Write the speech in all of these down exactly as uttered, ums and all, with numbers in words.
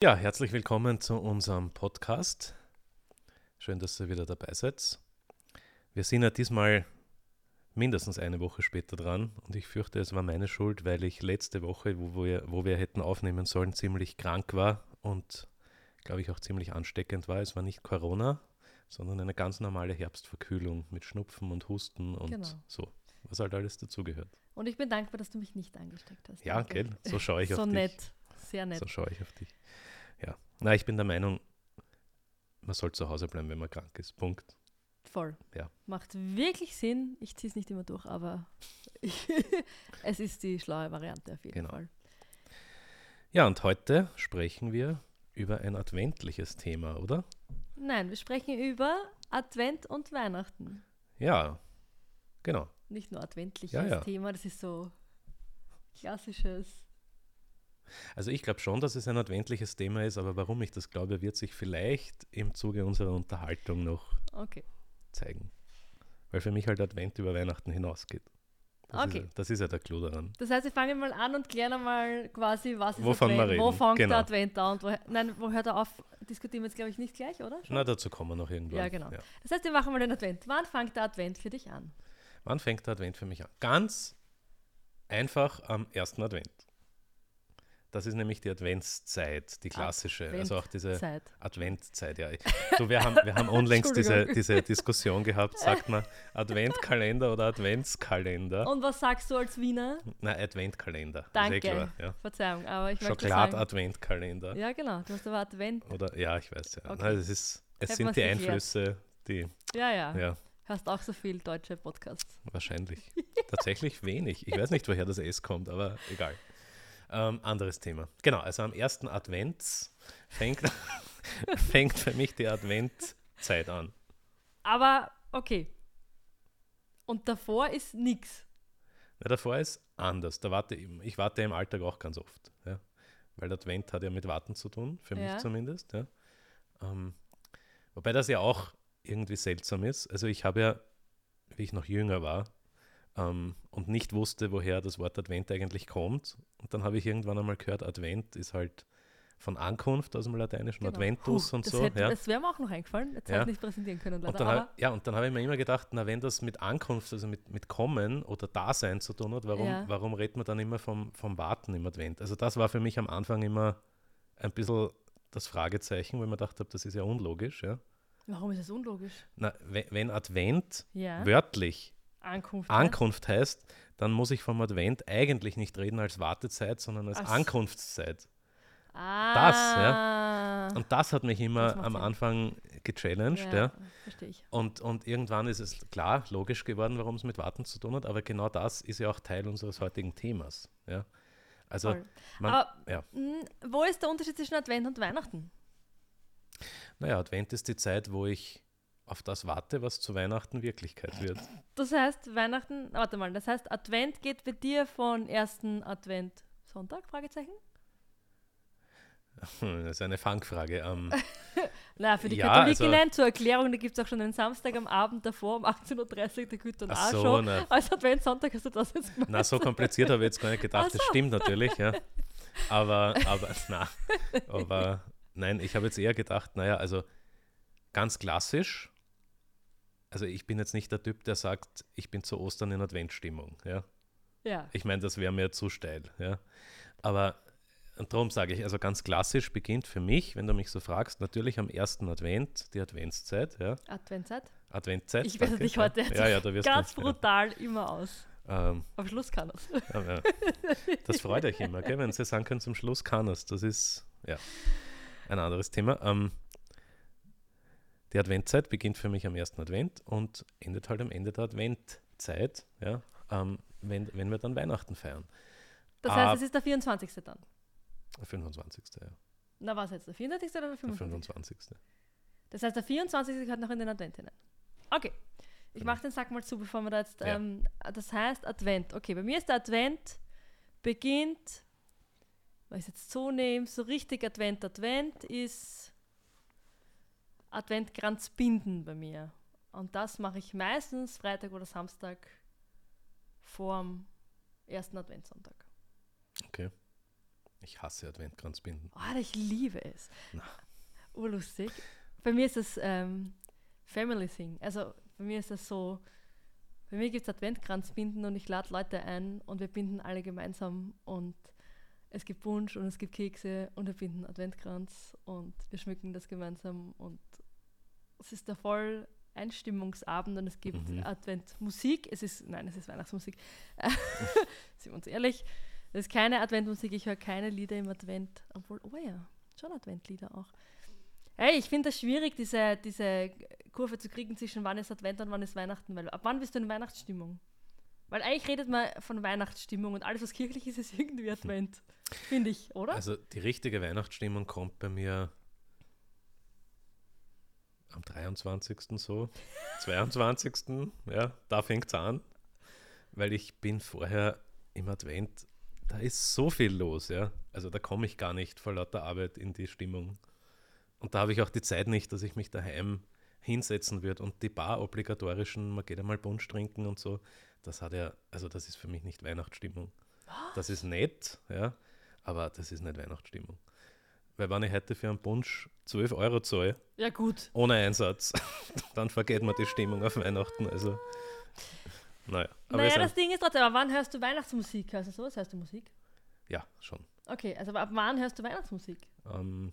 Ja, herzlich willkommen zu unserem Podcast. Schön, dass ihr wieder dabei seid. Wir sind ja diesmal mindestens eine Woche später dran und ich fürchte, es war meine Schuld, weil ich letzte Woche, wo wir, wo wir hätten aufnehmen sollen, ziemlich krank war und, glaube ich, auch ziemlich ansteckend war. Es war nicht Corona, sondern eine ganz normale Herbstverkühlung mit Schnupfen und Husten und genau. So, was halt alles dazugehört. Und ich bin dankbar, dass du mich nicht angesteckt hast. Ja, gell, so schaue ich so auf dich. So nett. Sehr nett. So schaue ich auf dich. Ja. Na, ich bin der Meinung, man soll zu Hause bleiben, wenn man krank ist. Punkt. Voll. Ja. Macht wirklich Sinn. Ich ziehe es nicht immer durch, aber es ist die schlaue Variante auf jeden genau. Fall. Ja, und heute sprechen wir über ein adventliches Thema, oder? Nein, wir sprechen über Advent und Weihnachten. Ja, genau. Nicht nur adventliches ja, ja. Thema, das ist so klassisches. Also ich glaube schon, dass es ein adventliches Thema ist, aber warum ich das glaube, wird sich vielleicht im Zuge unserer Unterhaltung noch okay. zeigen. Weil für mich halt Advent über Weihnachten hinausgeht. Das, okay. ist, ja, das ist ja der Clou daran. Das heißt, wir fangen mal an und klären mal quasi, was ist Wovon Advent, wir reden. Wo fängt genau. der Advent an und wo, nein, wo hört er auf, diskutieren wir jetzt glaube ich nicht gleich, oder? Schon? Na, dazu kommen wir noch irgendwann. Ja, genau. Ja. Das heißt, wir machen mal den Advent. Wann fängt der Advent für dich an? Wann fängt der Advent für mich an? Ganz einfach am ersten Advent. Das ist nämlich die Adventszeit, die klassische, Advent also auch diese Zeit. Adventzeit. Ja. So, wir haben, wir haben unlängst diese, diese Diskussion gehabt, sagt man Adventkalender oder Adventskalender. Und was sagst du als Wiener? Nein, Adventkalender. Danke, ist eh klar, ja. Verzeihung, aber ich möchte sagen. Schokolad-Adventkalender. Ja genau, du hast aber Advent. Oder, ja, ich weiß ja. Okay. Nein, das ist, es Hätt sind die Einflüsse, erklärt. die... Ja, ja. ja. Hast auch so viel deutsche Podcasts. Wahrscheinlich. Tatsächlich wenig. Ich weiß nicht, woher das S kommt, aber egal. Ähm, anderes Thema. Genau, also am ersten Advents fängt, fängt für mich die Adventzeit an. Aber, okay. Und davor ist nichts. Ja, davor ist anders. Da warte ich, ich warte im Alltag auch ganz oft. Ja? Weil Advent hat ja mit Warten zu tun, für ja. mich zumindest. Ja? Ähm, wobei das ja auch irgendwie seltsam ist. Also ich habe ja, wie ich noch jünger war, Um, und nicht wusste, woher das Wort Advent eigentlich kommt. Und dann habe ich irgendwann einmal gehört, Advent ist halt von Ankunft aus dem Lateinischen, genau. Adventus Puh, und das so. Hätte, ja. Das wäre mir auch noch eingefallen, jetzt ja. habe ich nicht präsentieren können. Leider. Und dann hab, ja, und dann habe ich mir immer gedacht, na wenn das mit Ankunft, also mit, mit Kommen oder Dasein zu tun hat, warum, ja. warum redet man dann immer vom, vom Warten im Advent? Also das war für mich am Anfang immer ein bisschen das Fragezeichen, weil ich mir gedacht habe, das ist ja unlogisch. Ja. Warum ist das unlogisch? Na, wenn, wenn Advent ja. wörtlich Ankunft, Ankunft heißt, dann muss ich vom Advent eigentlich nicht reden als Wartezeit, sondern als, als Ankunftszeit. Ah. Das, ja. Und das hat mich immer am Sinn. Anfang gechallenged. Ja, ja. Verstehe ich. Und, und irgendwann ist es klar, logisch geworden, warum es mit Warten zu tun hat, aber genau das ist ja auch Teil unseres heutigen Themas. Ja. Also, man, aber, ja. Wo ist der Unterschied zwischen Advent und Weihnachten? Naja, Advent ist die Zeit, wo ich auf das warte, was zu Weihnachten Wirklichkeit wird. Das heißt, Weihnachten, warte mal, das heißt, Advent geht bei dir von ersten Advent Sonntag, Fragezeichen? Das ist eine Fangfrage. Ähm, Na, für die ja, Katholiken also, zur Erklärung, da gibt es auch schon einen Samstag am Abend davor, um achtzehn Uhr dreißig, der Güter und A-Show. So, ne. Als Advent Sonntag hast du das jetzt gemacht. Na, so kompliziert habe ich jetzt gar nicht gedacht. So. Das stimmt natürlich, ja. Aber, aber, na, aber, nein, ich habe jetzt eher gedacht, naja, also ganz klassisch. Also ich bin jetzt nicht der Typ, der sagt, ich bin zu Ostern in Adventstimmung. Ja? Ja. Ich meine, das wäre mir zu steil. Ja? Aber darum sage ich, also ganz klassisch beginnt für mich, wenn du mich so fragst, natürlich am ersten Advent, die Adventszeit. Ja? Adventszeit? Adventszeit. Ich werde dich heute ja, ja, da wirst ganz du, brutal ja. immer aus. Ähm, Am Schluss kann es. Ja, ja. Das freut euch immer, gell? Wenn sie sagen können, zum Schluss kann es. Das ist ja ein anderes Thema. Ähm, Die Adventzeit beginnt für mich am ersten Advent und endet halt am Ende der Adventzeit, ja, ähm, wenn, wenn wir dann Weihnachten feiern. Das heißt, ah, es ist der vierundzwanzigste dann? Der fünfundzwanzigste ja. Na, war es jetzt der vierundzwanzigste oder der fünfundzwanzigste? Der fünfundzwanzigste Das heißt, der vierundzwanzigste gehört noch in den Advent hinein. Okay, ich mache den Sack mal zu, bevor wir da jetzt... Ähm, ja. Das heißt Advent. Okay, bei mir ist der Advent, beginnt, weil ich es jetzt so nehme, so richtig Advent, Advent ist... Adventkranz binden bei mir. Und das mache ich meistens Freitag oder Samstag vorm ersten Adventssonntag. Okay. Ich hasse Adventkranzbinden. Oh, ich liebe es. Na. Urlustig. Bei mir ist das ähm, Family Thing. Also bei mir ist das so, bei mir gibt es Adventkranzbinden und ich lade Leute ein und wir binden alle gemeinsam und es gibt Punsch und es gibt Kekse und wir binden Adventkranz und wir schmücken das gemeinsam und es ist der voll Einstimmungsabend und es gibt mhm. Adventmusik. Es ist, nein, es ist Weihnachtsmusik. Sind wir uns ehrlich. Es ist keine Adventmusik, ich höre keine Lieder im Advent, obwohl, oh ja, schon Adventlieder auch. Hey, ich finde das schwierig, diese, diese Kurve zu kriegen zwischen wann ist Advent und wann ist Weihnachten, weil ab wann bist du in Weihnachtsstimmung? Weil eigentlich redet man von Weihnachtsstimmung und alles, was kirchlich ist, ist irgendwie Advent, finde ich, oder? Also die richtige Weihnachtsstimmung kommt bei mir am dreiundzwanzigsten so, zweiundzwanzigsten ja, da fängt es an, weil ich bin vorher im Advent, da ist so viel los, ja. Also da komme ich gar nicht vor lauter Arbeit in die Stimmung. Und da habe ich auch die Zeit nicht, dass ich mich daheim hinsetzen würde. Und die paar obligatorischen, man geht einmal Punsch trinken und so, das hat ja, also das ist für mich nicht Weihnachtsstimmung. Das ist nett, ja, aber das ist nicht Weihnachtsstimmung. Weil wenn ich heute für einen Punsch zwölf Euro zahle, ja, gut. Ohne Einsatz, dann vergeht man die Stimmung auf Weihnachten. Also, naja. Aber naja, das Ding ist trotzdem, aber wann hörst du Weihnachtsmusik? Hörst du sowas? Hörst du Musik? Ja, schon. Okay, also ab wann hörst du Weihnachtsmusik? Ähm,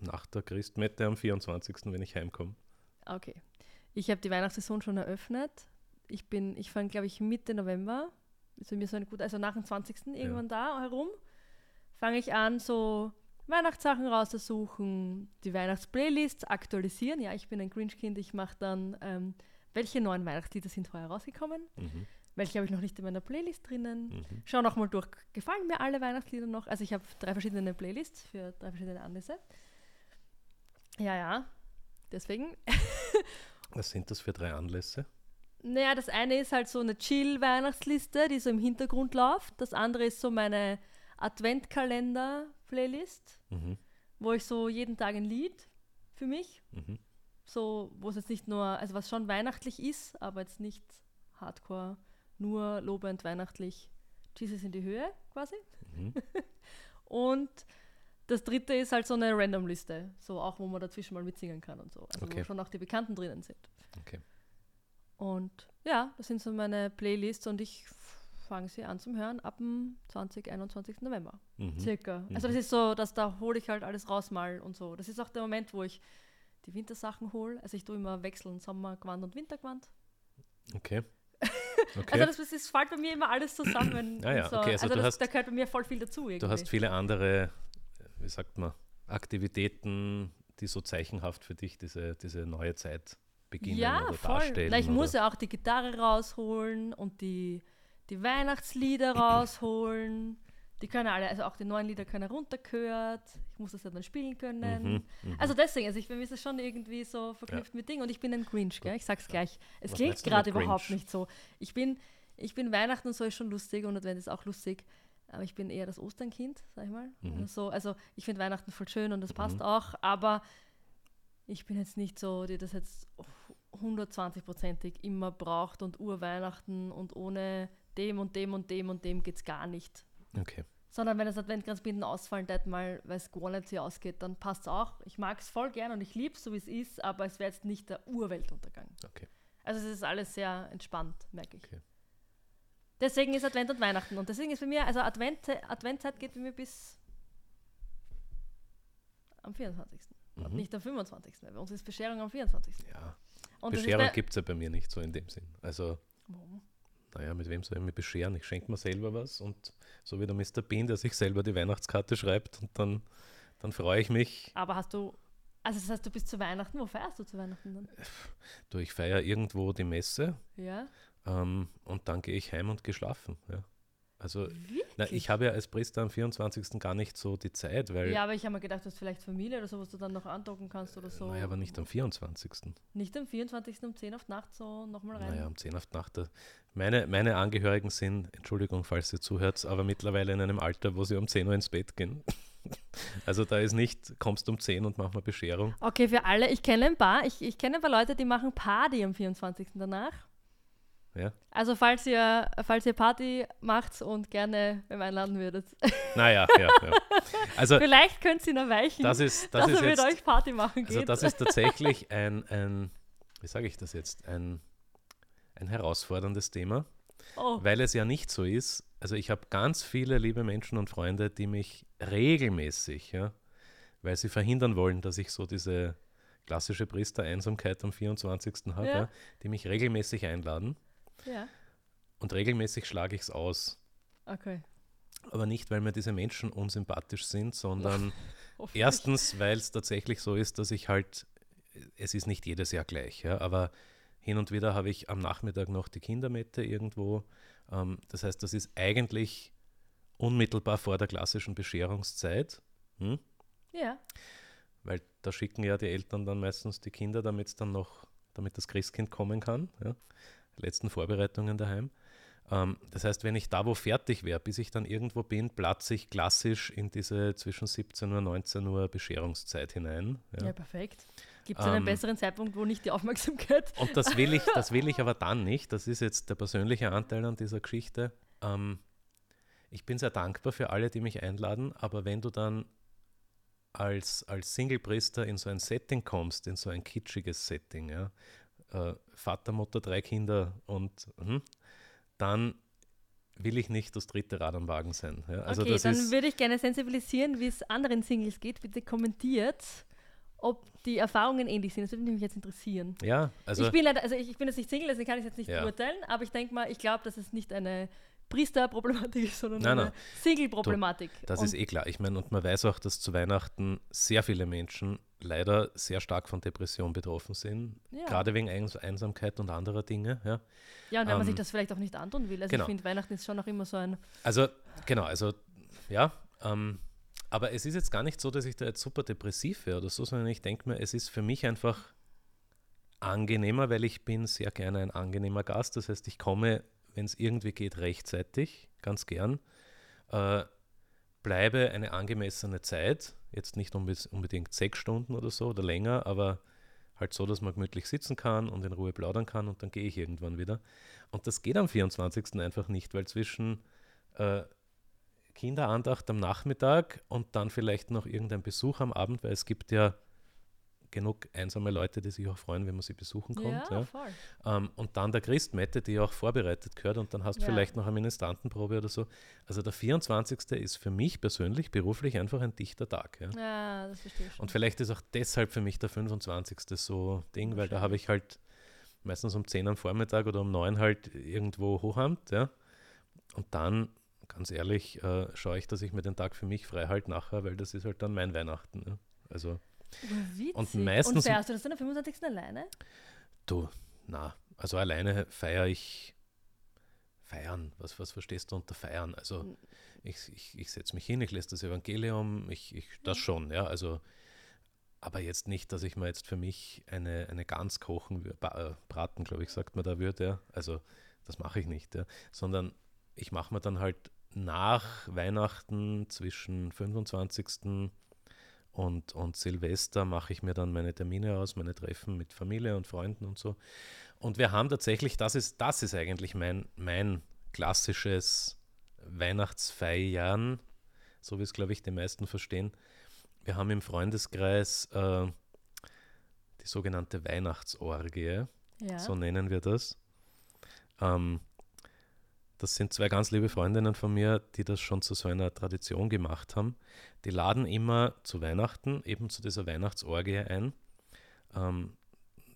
nach der Christmette am vierundzwanzigsten wenn ich heimkomme. Okay. Ich habe die Weihnachtssaison schon eröffnet. Ich bin, ich fange, glaube ich, Mitte November, ist bei mir so eine gute, also nach dem zwanzigsten irgendwann ja. da herum, fange ich an, so Weihnachtssachen rauszusuchen, die Weihnachtsplaylists aktualisieren. Ja, ich bin ein Grinch-Kind, ich mache dann... Ähm, welche neuen Weihnachtslieder sind heuer rausgekommen? Mhm. Welche habe ich noch nicht in meiner Playlist drinnen? Mhm. Schau nochmal durch, gefallen mir alle Weihnachtslieder noch? Also ich habe drei verschiedene Playlists für drei verschiedene Anlässe. Ja, ja, deswegen. Was sind das für drei Anlässe? Naja, das eine ist halt so eine Chill-Weihnachtsliste, die so im Hintergrund läuft. Das andere ist so meine Adventkalender-Playlist, mhm. wo ich so jeden Tag ein Lied für mich... Mhm. So, wo es jetzt nicht nur, also was schon weihnachtlich ist, aber jetzt nicht hardcore, nur lobend weihnachtlich, Jesus in die Höhe quasi. Mhm. Und das dritte ist halt so eine Random-Liste, so auch, wo man dazwischen mal mitsingen kann und so. Also okay. Wo schon auch die Bekannten drinnen sind. Okay. Und ja, das sind so meine Playlists und ich fange sie an zum Hören ab dem zwanzigsten einundzwanzigsten November, mhm. circa. Also mhm. das ist so, dass da hole ich halt alles raus mal und so. Das ist auch der Moment, wo ich die Wintersachen hole. Also ich tue immer wechseln, Sommergewand und Wintergewand. Okay. okay. Also das, das, das fällt bei mir immer alles zusammen. ah ja, so. okay, also also das, hast, da gehört bei mir voll viel dazu. Irgendwie. Du hast viele andere, wie sagt man, Aktivitäten, die so zeichenhaft für dich diese, diese neue Zeit beginnen ja, oder voll. darstellen. Ja, ich oder? muss ja auch die Gitarre rausholen und die, die Weihnachtslieder rausholen. Die können alle, also auch die neuen Lieder können runtergehört. Ich muss das ja dann spielen können. Mhm, also deswegen, also ich, für mich ist das schon irgendwie so verknüpft ja. mit Ding. Und ich bin ein Grinch, gell? Ich sag's ja. gleich. Es Was klingt gerade überhaupt nicht so. Ich bin, ich bin Weihnachten und so ist schon lustig und Advent ist auch lustig. Aber ich bin eher das Osternkind, sag ich mal. Mhm. Also, also ich finde Weihnachten voll schön und das passt mhm. auch. Aber ich bin jetzt nicht so, die das jetzt hundertzwanzigprozentig immer braucht und Urweihnachten und ohne dem und dem und dem und dem geht's gar nicht. Okay. Sondern wenn das Adventkranzbinden ausfallen, das mal, weil es gar nicht so ausgeht, dann passt es auch. Ich mag es voll gern und ich liebe es, so wie es ist, aber es wäre jetzt nicht der Urweltuntergang. Okay. Also es ist alles sehr entspannt, merke ich. Okay. Deswegen ist Advent und Weihnachten und deswegen ist bei mir, also Advent, Adventzeit geht bei mir bis am vierundzwanzigsten Mhm. Und nicht am fünfundzwanzigsten Weil bei uns ist Bescherung am vierundzwanzigsten Ja, und Bescherung gibt es ja bei mir nicht so in dem Sinn. Also... Warum? Naja, mit wem soll ich mich bescheren? Ich schenke mir selber was und so wie der Mister Bean, der sich selber die Weihnachtskarte schreibt und dann, dann freue ich mich. Aber hast du, also das heißt, du bist zu Weihnachten, wo feierst du zu Weihnachten dann? Du, ich feiere irgendwo die Messe ja. ähm, und dann gehe ich heim und gehe schlafen. Ja. Also na, ich habe ja als Priester am vierundzwanzigsten gar nicht so die Zeit, weil... Ja, aber ich habe mir gedacht, du hast vielleicht Familie oder so, was du dann noch andocken kannst oder so. Naja, aber nicht am vierundzwanzigsten Nicht am vierundzwanzigsten um zehn auf die Nacht so nochmal rein? Naja, um zehn auf die Nacht. Meine, meine Angehörigen sind, Entschuldigung, falls ihr zuhört, aber mittlerweile in einem Alter, wo sie um zehn Uhr ins Bett gehen. Also da ist nicht, kommst um zehn und mach mal Bescherung. Okay, für alle, ich kenne ein paar, ich, ich kenne ein paar Leute, die machen Party am vierundzwanzigsten danach. Ja. Also falls ihr, falls ihr Party macht und gerne wem einladen würdet. Naja, ja, ja. Also, vielleicht könnt ihr ihn erweichen, das ist, das dass ist er jetzt, mit euch Party machen geht. Also das ist tatsächlich ein, ein wie sage ich das jetzt, ein, ein herausforderndes Thema, oh. weil es ja nicht so ist. Also ich habe ganz viele liebe Menschen und Freunde, die mich regelmäßig, ja, weil sie verhindern wollen, dass ich so diese klassische Priester-Einsamkeit am vierundzwanzigsten habe, ja. die mich regelmäßig einladen. Ja. Und regelmäßig schlage ich es aus. Okay. Aber nicht, weil mir diese Menschen unsympathisch sind, sondern erstens, weil es tatsächlich so ist, dass ich halt, es ist nicht jedes Jahr gleich, ja, aber hin und wieder habe ich am Nachmittag noch die Kindermette irgendwo. Ähm, das heißt, das ist eigentlich unmittelbar vor der klassischen Bescherungszeit. Hm? Ja. Weil da schicken ja die Eltern dann meistens die Kinder, damit es dann noch, damit das Christkind kommen kann. Ja? Letzten Vorbereitungen daheim. Ähm, das heißt, wenn ich da wo fertig wäre, bis ich dann irgendwo bin, platze ich klassisch in diese zwischen siebzehn Uhr und neunzehn Uhr Bescherungszeit hinein. Ja, ja perfekt. Gibt es ähm, einen besseren Zeitpunkt, wo nicht die Aufmerksamkeit... Und das will ich, das will ich aber dann nicht. Das ist jetzt der persönliche Anteil an dieser Geschichte. Ähm, ich bin sehr dankbar für alle, die mich einladen, aber wenn du dann als, als Single-Priester in so ein Setting kommst, in so ein kitschiges Setting, ja, Äh, Vater, Mutter, drei Kinder und hm, dann will ich nicht das dritte Rad am Wagen sein. Ja, also okay, das dann ist würde ich gerne sensibilisieren, wie es anderen Singles geht. Bitte kommentiert, ob die Erfahrungen ähnlich sind. Das würde mich jetzt interessieren. Ja, also ich bin, leider, also ich, ich bin jetzt nicht Single, deswegen kann ich es jetzt nicht ja. beurteilen, aber ich denke mal, ich glaube, dass es nicht eine Priesterproblematik ist, sondern nein, eine Single-Problematik. Du, das und ist eh klar. Ich meine, und man weiß auch, dass zu Weihnachten sehr viele Menschen leider sehr stark von Depression betroffen sind, ja. gerade wegen Einsamkeit und anderer Dinge. Ja, ja und wenn ähm, man sich das vielleicht auch nicht antun will. Also genau. Ich finde, Weihnachten ist schon auch immer so ein... Also, genau, also, ja, ähm, aber es ist jetzt gar nicht so, dass ich da jetzt super depressiv wäre oder so, sondern ich denke mir, es ist für mich einfach angenehmer, weil ich bin sehr gerne ein angenehmer Gast. Das heißt, ich komme, wenn es irgendwie geht, rechtzeitig, ganz gern, äh, bleibe eine angemessene Zeit, jetzt nicht unbedingt sechs Stunden oder so oder länger, aber halt so, dass man gemütlich sitzen kann und in Ruhe plaudern kann und dann gehe ich irgendwann wieder. Und das geht am vierundzwanzigsten einfach nicht, weil zwischen äh, Kinderandacht am Nachmittag und dann vielleicht noch irgendein Besuch am Abend, weil es gibt ja genug einsame Leute, die sich auch freuen, wenn man sie besuchen kommt. Ja, ja. Voll. Ähm, und dann der Christmette, die auch vorbereitet gehört und dann hast du ja. vielleicht noch eine Ministrantenprobe oder so. Also der vierundzwanzigste ist für mich persönlich, beruflich einfach ein dichter Tag. Ja, ja das verstehe ich schon. Und vielleicht ist auch deshalb für mich der fünfundzwanzigste so Ding, weil da habe ich halt meistens um zehn am Vormittag oder um neun halt irgendwo Hochamt. Ja? Und dann, ganz ehrlich, äh, schaue ich, dass ich mir den Tag für mich frei halte nachher, weil das ist halt dann mein Weihnachten. Ja? Also... Witzig. Und meistens. Und fährst du das dann am fünfundzwanzigsten alleine? Du, na, also alleine feiere ich feiern. Was, was verstehst du unter feiern? Also ich, ich, ich setze mich hin, ich lese das Evangelium, ich, ich das schon, ja. Also, aber jetzt nicht, dass ich mir jetzt für mich eine, eine Gans kochen würde, äh, braten, glaube ich, sagt man da würde, ja. Also das mache ich nicht, ja. Sondern ich mache mir dann halt nach Weihnachten zwischen fünfundzwanzigsten Und, und Silvester mache ich mir dann meine Termine aus, meine Treffen mit Familie und Freunden und so. Und wir haben tatsächlich, das ist, das ist eigentlich mein, mein klassisches Weihnachtsfeiern, so wie es, glaube ich, die meisten verstehen. Wir haben im Freundeskreis äh, die sogenannte Weihnachtsorgie, ja. so nennen wir das. Ähm, Das sind zwei ganz liebe Freundinnen von mir, die das schon zu so einer Tradition gemacht haben. Die laden immer zu Weihnachten, eben zu dieser Weihnachtsorgie ein. Ähm,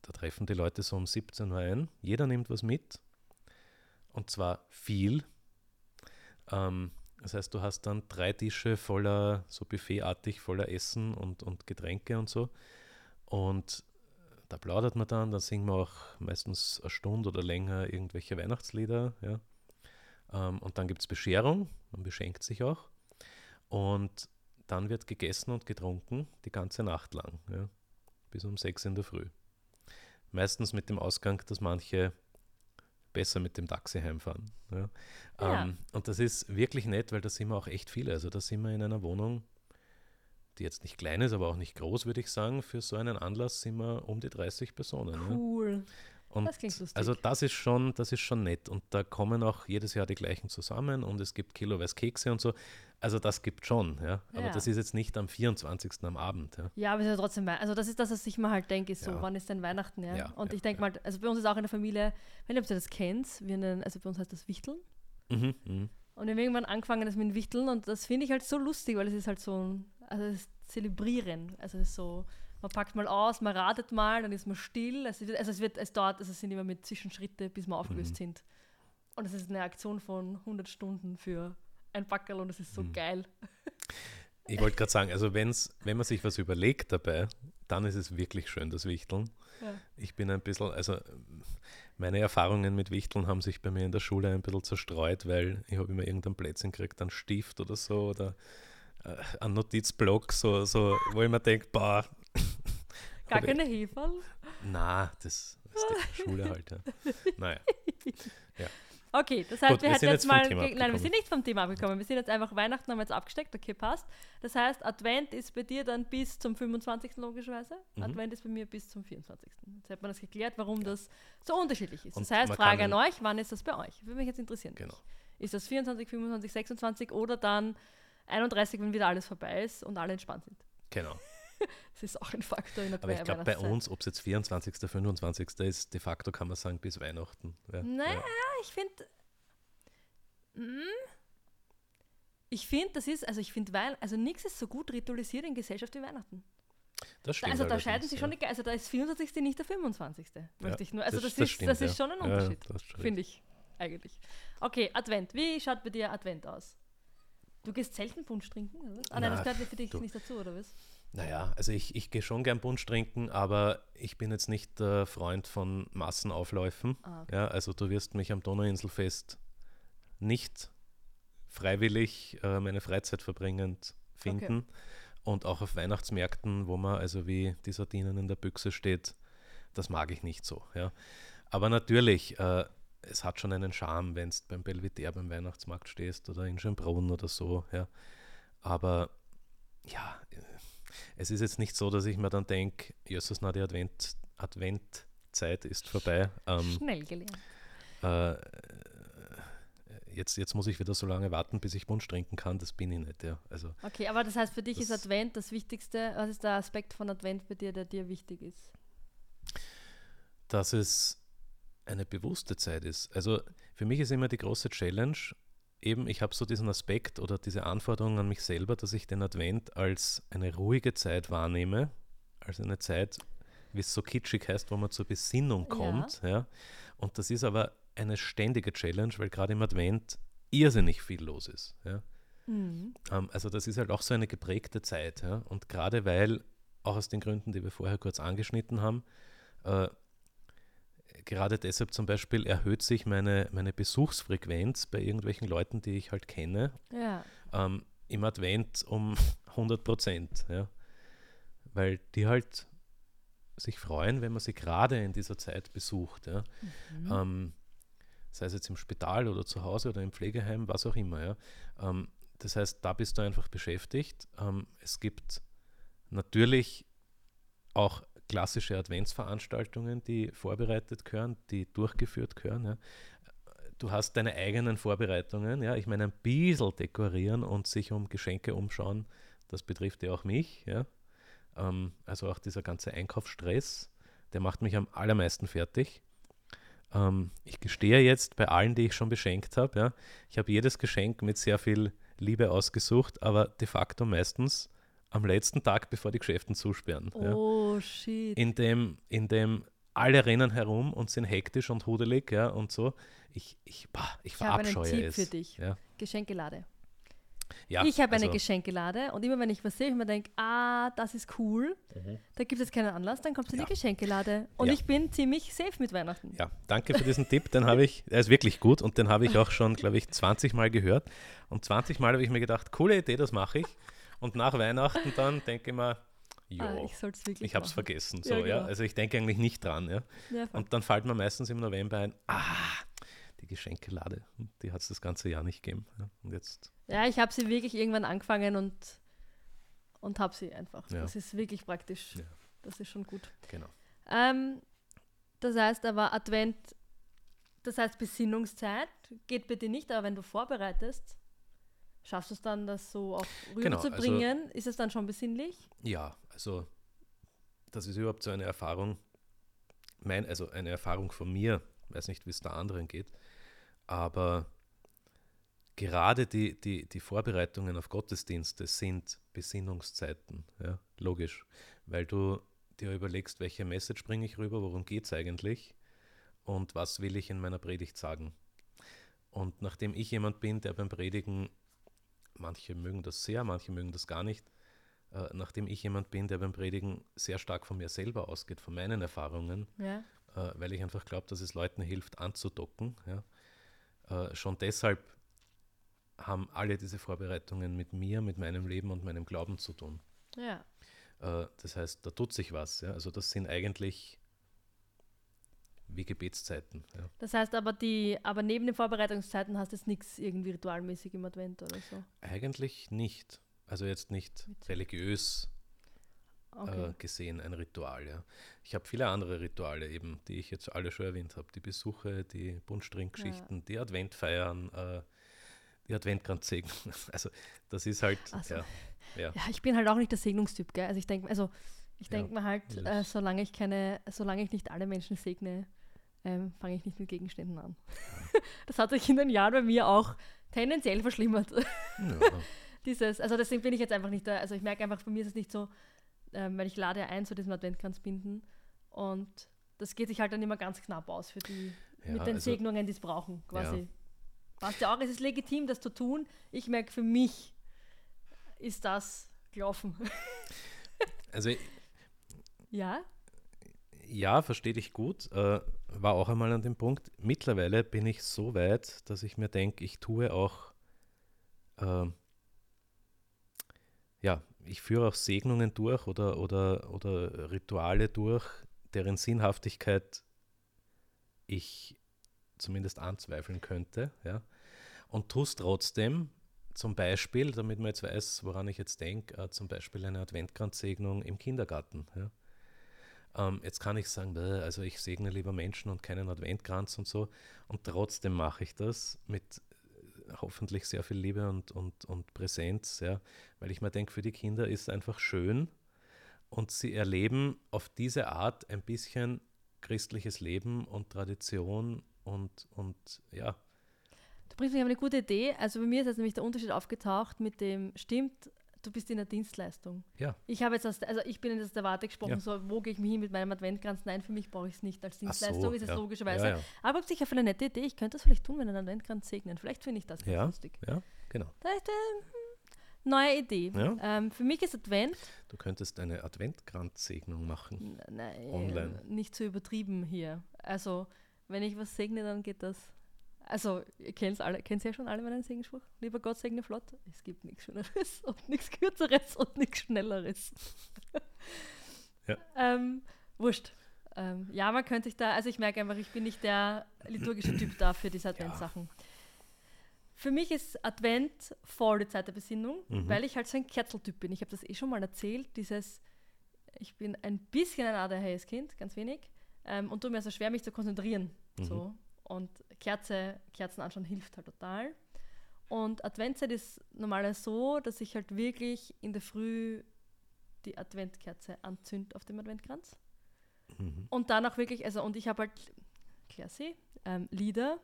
da treffen die Leute so um siebzehn Uhr ein. Jeder nimmt was mit. Und zwar viel. Ähm, das heißt, du hast dann drei Tische voller, so buffetartig, voller Essen und, und Getränke und so. Und da plaudert man dann, dann singen wir auch meistens eine Stunde oder länger irgendwelche Weihnachtslieder, ja. Um, und dann gibt es Bescherung, man beschenkt sich auch. Und dann wird gegessen und getrunken die ganze Nacht lang, ja, bis um sechs in der Früh. Meistens mit dem Ausgang, dass manche besser mit dem Taxi heimfahren. Ja. Ja. Um, und das ist wirklich nett, weil da sind wir auch echt viele. Also da sind wir in einer Wohnung, die jetzt nicht klein ist, aber auch nicht groß, würde ich sagen. Für so einen Anlass sind wir um die dreißig Personen. Cool. Ja. Und das klingt lustig. Also das ist schon, das ist schon nett. Und da kommen auch jedes Jahr die gleichen zusammen und es gibt kiloweise Kekse und so. Also das gibt schon, ja. Aber ja. das ist jetzt nicht am vierundzwanzigsten am Abend. Ja, ja, aber es ist ja trotzdem Weihnachten. Also das ist das, was ich mir halt denke, ist so, ja. wann ist denn Weihnachten? Ja. ja und ja, ich denke ja. mal, also bei uns ist auch in der Familie, wenn ihr das kennt, wir nennen, also bei uns heißt das Wichteln. Mhm, mhm. Und wir haben irgendwann angefangen das mit dem Wichteln und das finde ich halt so lustig, weil es ist halt so ein, also das Zelebrieren. Also es ist so, man packt mal aus, man ratet mal, dann ist man still. Also es, wird, also es, wird, es dauert, also es sind immer mit Zwischenschritte, bis wir aufgelöst mhm. sind. Und es ist eine Aktion von hundert Stunden für ein Packerl und es ist so mhm. geil. Ich wollte gerade sagen, also wenn's, wenn man sich was überlegt dabei, dann ist es wirklich schön, das Wichteln. Ja. Ich bin ein bisschen, also meine Erfahrungen mit Wichteln haben sich bei mir in der Schule ein bisschen zerstreut, weil ich habe immer irgendein Plätzchen gekriegt, einen Stift oder so oder äh, einen Notizblock, so, so, wo ich mir denke, boah. Gar keine Heferl? Nein, das ist die Schule halt. Ja. Naja. Ja. Okay, das heißt, Gut, wir, wir, sind jetzt mal ge- Nein, wir sind nicht vom Thema abgekommen. Wir sind jetzt einfach Weihnachten, haben wir jetzt abgesteckt. Okay, passt. Das heißt, Advent ist bei dir dann bis zum fünfundzwanzigsten logischerweise. Mhm. Advent ist bei mir bis zum vierundzwanzigsten Jetzt hat man das geklärt, warum ja. das so unterschiedlich ist. Und das heißt, Frage an euch, wann ist das bei euch? Würde mich jetzt interessieren. Genau. Ist das vierundzwanzig, fünfundzwanzig, sechsundzwanzig oder dann einunddreißig, wenn wieder alles vorbei ist und alle entspannt sind? Genau. Das ist auch ein Faktor in der Weihnachtszeit. Aber ich glaube, bei uns, ob es jetzt vierundzwanzigsten, fünfundzwanzigsten ist, de facto kann man sagen, bis Weihnachten. Ja, naja, ja. ich finde, ich finde, das ist, also ich finde, Weihnachten, also nichts ist so gut ritualisiert in Gesellschaft wie Weihnachten. Das stimmt. Also da scheiden sich schon die Geister, also da ist vierundzwanzigsten nicht der fünfundzwanzigsten Ja, ich nur. Also das, das, das, ist, stimmt, das ja. ist schon ein Unterschied, ja, finde ich eigentlich. Okay, Advent. Wie schaut bei dir Advent aus? Du gehst selten Punsch trinken? Oder? Ah nein, Na, das gehört für dich du. nicht dazu, oder was? Naja, also ich, ich gehe schon gern Punsch trinken, aber ich bin jetzt nicht der äh, Freund von Massenaufläufen. Ah, okay. Ja, also du wirst mich am Donauinselfest nicht freiwillig äh, meine Freizeit verbringend finden. Okay. Und auch auf Weihnachtsmärkten, wo man also wie die Sardinen in der Büchse steht, das mag ich nicht so. Ja. Aber natürlich, äh, es hat schon einen Charme, wenn du beim Belvedere beim Weihnachtsmarkt stehst oder in Schönbrunn oder so. Ja. Aber ja... Es ist jetzt nicht so, dass ich mir dann denke, Jesus, na, die Advent, Adventzeit ist vorbei. Ähm, Schnell gelernt. Äh, jetzt, jetzt muss ich wieder so lange warten, bis ich Punsch trinken kann, das bin ich nicht. Ja. Also, okay, aber das heißt, für dich ist Advent das Wichtigste. Was ist der Aspekt von Advent bei dir, der dir wichtig ist? Dass es eine bewusste Zeit ist. Also für mich ist immer die große Challenge, eben, ich habe so diesen Aspekt oder diese Anforderung an mich selber, dass ich den Advent als eine ruhige Zeit wahrnehme, als eine Zeit, wie es so kitschig heißt, wo man zur Besinnung kommt. Ja. Ja. Und das ist aber eine ständige Challenge, weil gerade im Advent irrsinnig viel los ist. Ja. Mhm. Ähm, also das ist halt auch so eine geprägte Zeit. Ja. Und gerade weil, auch aus den Gründen, die wir vorher kurz angeschnitten haben, äh, gerade deshalb zum Beispiel erhöht sich meine, meine Besuchsfrequenz bei irgendwelchen Leuten, die ich halt kenne, ja. ähm, im Advent um hundert Prozent Ja? Weil die halt sich freuen, wenn man sie gerade in dieser Zeit besucht. Ja? Mhm. Ähm, sei es jetzt im Spital oder zu Hause oder im Pflegeheim, was auch immer. Ja? Ähm, das heißt, da bist du einfach beschäftigt. Ähm, es gibt natürlich auch klassische Adventsveranstaltungen, die vorbereitet gehören, die durchgeführt gehören. Ja. Du hast deine eigenen Vorbereitungen. Ja. Ich meine, ein bisschen dekorieren und sich um Geschenke umschauen, das betrifft ja auch mich. Ja. Ähm, also auch dieser ganze Einkaufsstress, der macht mich am allermeisten fertig. Ähm, ich gestehe jetzt bei allen, die ich schon beschenkt habe, ja, ich habe jedes Geschenk mit sehr viel Liebe ausgesucht, aber de facto meistens am letzten Tag, bevor die Geschäften zusperren. Oh, ja. shit. In dem, in dem alle rennen herum und sind hektisch und hudelig, ja, und so. Ich, ich, bah, ich, ich verabscheue es. Ich habe einen Tipp für dich. Ja. Geschenkelade. Ja, ich habe also eine Geschenkelade und immer wenn ich was sehe, ich mir denke, ah, das ist cool, mhm. da gibt es keinen Anlass, dann kommt es in ja. die Geschenkelade. Und ja. ich bin ziemlich safe mit Weihnachten. Ja, danke für diesen Tipp, den habe ich, der ist wirklich gut und den habe ich auch schon, glaube ich, zwanzig Mal gehört. Und zwanzig Mal habe ich mir gedacht, coole Idee, das mache ich. Und nach Weihnachten dann denke ich mir, jo, ah, ich, ich habe es vergessen. So, ja, genau. ja. Also ich denke eigentlich nicht dran. Ja. Ja, und dann fällt mir meistens im November ein, ah, die Geschenkelade, die hat es das ganze Jahr nicht gegeben. Ja, und jetzt. ja ich habe sie wirklich irgendwann angefangen und, und habe sie einfach. Ja. Das ist wirklich praktisch. Ja. Das ist schon gut. Genau. Ähm, Das heißt aber Advent, das heißt Besinnungszeit, geht bitte nicht, aber wenn du vorbereitest, schaffst du es dann, das so auch rüberzubringen? Genau, also, ist es dann schon besinnlich? Ja, also das ist überhaupt so eine Erfahrung, mein, also eine Erfahrung von mir, ich weiß nicht, wie es da anderen geht, aber gerade die, die, die Vorbereitungen auf Gottesdienste sind Besinnungszeiten, ja, logisch, weil du dir überlegst, welche Message bringe ich rüber, worum geht es eigentlich und was will ich in meiner Predigt sagen. Und nachdem ich jemand bin, der beim Predigen, manche mögen das sehr, manche mögen das gar nicht, äh, nachdem ich jemand bin, der beim Predigen sehr stark von mir selber ausgeht, von meinen Erfahrungen, ja. äh, weil ich einfach glaube, dass es Leuten hilft, anzudocken. Ja? Äh, schon deshalb haben alle diese Vorbereitungen mit mir, mit meinem Leben und meinem Glauben zu tun. Ja. Äh, das heißt, da tut sich was. Ja? Also das sind eigentlich wie Gebetszeiten. Ja. Das heißt aber, die, aber neben den Vorbereitungszeiten hast du jetzt nichts irgendwie ritualmäßig im Advent oder so? Eigentlich nicht. Also jetzt nicht Mit. religiös okay. äh, gesehen ein Ritual. Ja. Ich habe viele andere Rituale eben, die ich jetzt alle schon erwähnt habe. Die Besuche, die Buntsstringgeschichten, ja. die Adventfeiern, äh, die Adventkranzsegen. Also das ist halt, also, ja, ja. ja. Ich bin halt auch nicht der Segnungstyp, gell? Also ich denke also ich denk ja, mir halt, äh, solange ich keine, solange ich nicht alle Menschen segne, Ähm, fange ich nicht mit Gegenständen an. Ja. Das hat sich in den Jahren bei mir auch tendenziell verschlimmert. Ja. Dieses, also deswegen bin ich jetzt einfach nicht da. Also ich merke einfach, bei mir ist es nicht so, ähm, weil ich lade ja ein zu diesem Adventkranzbinden und das geht sich halt dann immer ganz knapp aus für die, ja, mit den also, Segnungen, die es brauchen, quasi. Ja. Passt ja auch, es ist legitim, das zu tun. Ich merke, für mich ist das gelaufen. Also ich, ja? Ja, verstehe dich gut. Äh, war auch einmal an dem Punkt. Mittlerweile bin ich so weit, dass ich mir denke, ich tue auch, äh, ja, ich führe auch Segnungen durch oder, oder, oder Rituale durch, deren Sinnhaftigkeit ich zumindest anzweifeln könnte. Ja? Und tue es trotzdem, zum Beispiel, damit man jetzt weiß, woran ich jetzt denke, äh, zum Beispiel eine Adventkranzsegnung im Kindergarten. Ja? Um, jetzt kann ich sagen, also ich segne lieber Menschen und keinen Adventkranz und so. Und trotzdem mache ich das mit hoffentlich sehr viel Liebe und, und, und Präsenz, ja, weil ich mir denke, für die Kinder ist es einfach schön und sie erleben auf diese Art ein bisschen christliches Leben und Tradition und, und ja. Du bringst mich auf eine gute Idee. Also bei mir ist jetzt nämlich der Unterschied aufgetaucht mit dem, stimmt, du bist in der Dienstleistung. Ja. Ich habe jetzt aus, also ich bin jetzt aus der Warte gesprochen, ja. so wo gehe ich mich hin mit meinem Adventkranz? Nein, für mich brauche ich es nicht. Als Dienstleistung so, ist es ja. logischerweise. Ja, ja. Aber ich habe sicher für eine nette Idee, ich könnte das vielleicht tun, wenn einen Adventkranz segnen. Vielleicht finde ich das ganz ja. lustig. Ja, genau. Das ist eine neue Idee. Ja. Ähm, für mich ist Advent. Du könntest eine Adventkranzsegnung machen. Nein, online. Nicht so übertrieben hier. Also, wenn ich was segne, dann geht das. Also, ihr kennt es ja schon alle meinen Segensspruch. Lieber Gott, segne flott. Es gibt nichts Schöneres und nichts Kürzeres und nichts Schnelleres. Ja. ähm, wurscht. Ähm, ja, man könnte sich da, also ich merke einfach, ich bin nicht der liturgische Typ da für diese Adventsachen. Ja. Für mich ist Advent voll die Zeit der Besinnung, mhm. weil ich halt so ein Kerzeltyp bin. Ich habe das eh schon mal erzählt, dieses, ich bin ein bisschen ein A D H S-Kind, ganz wenig, ähm, und tue mir so schwer, mich zu konzentrieren. Mhm. So. Und Kerze, Kerzen anschauen hilft halt total. Und Adventszeit ist normalerweise so, dass ich halt wirklich in der Früh die Adventkerze anzünde auf dem Adventkranz. Mhm. Und dann auch wirklich, also und ich habe halt, Klassi, ähm, Lieder.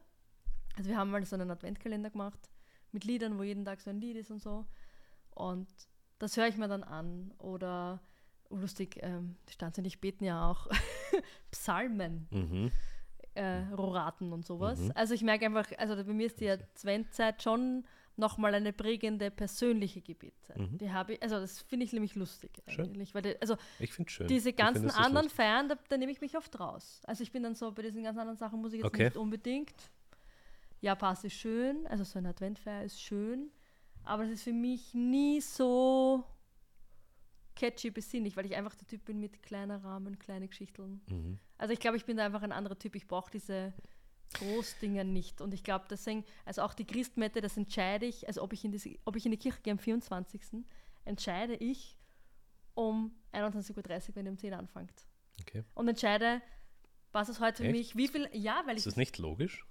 Also wir haben mal so einen Adventkalender gemacht mit Liedern, wo jeden Tag so ein Lied ist und so. Und das höre ich mir dann an. Oder lustig, ähm, die Standesmusiker beten ja auch Psalmen. Mhm. Äh, Roraten und sowas. Mhm. Also ich merke einfach, also bei mir ist die Adventzeit schon nochmal eine prägende persönliche Gebetszeit. Mhm. Die habe ich, also das finde ich nämlich lustig eigentlich. Weil die, also ich finde schön. Diese ganzen find, anderen Feiern, da, da nehme ich mich oft raus. Also ich bin dann so, bei diesen ganzen anderen Sachen muss ich jetzt okay. nicht unbedingt. Ja, Pass ist schön, also so eine Adventfeier ist schön, aber es ist für mich nie so catchy besinnlich, weil ich einfach der Typ bin mit kleiner Rahmen, kleine Geschichten. Mhm. Also ich glaube, ich bin da einfach ein anderer Typ. Ich brauche diese Großdinger nicht. Und ich glaube, deswegen, also auch die Christmette, das entscheide ich, also ob ich in, diese, ob ich in die Kirche gehe am vierundzwanzigsten entscheide ich um einundzwanzig Uhr dreißig, wenn ihr um zehn Uhr anfangt. Okay. Und entscheide, was ist heute für mich, wie viel, ja, weil ich... Ist das nicht logisch?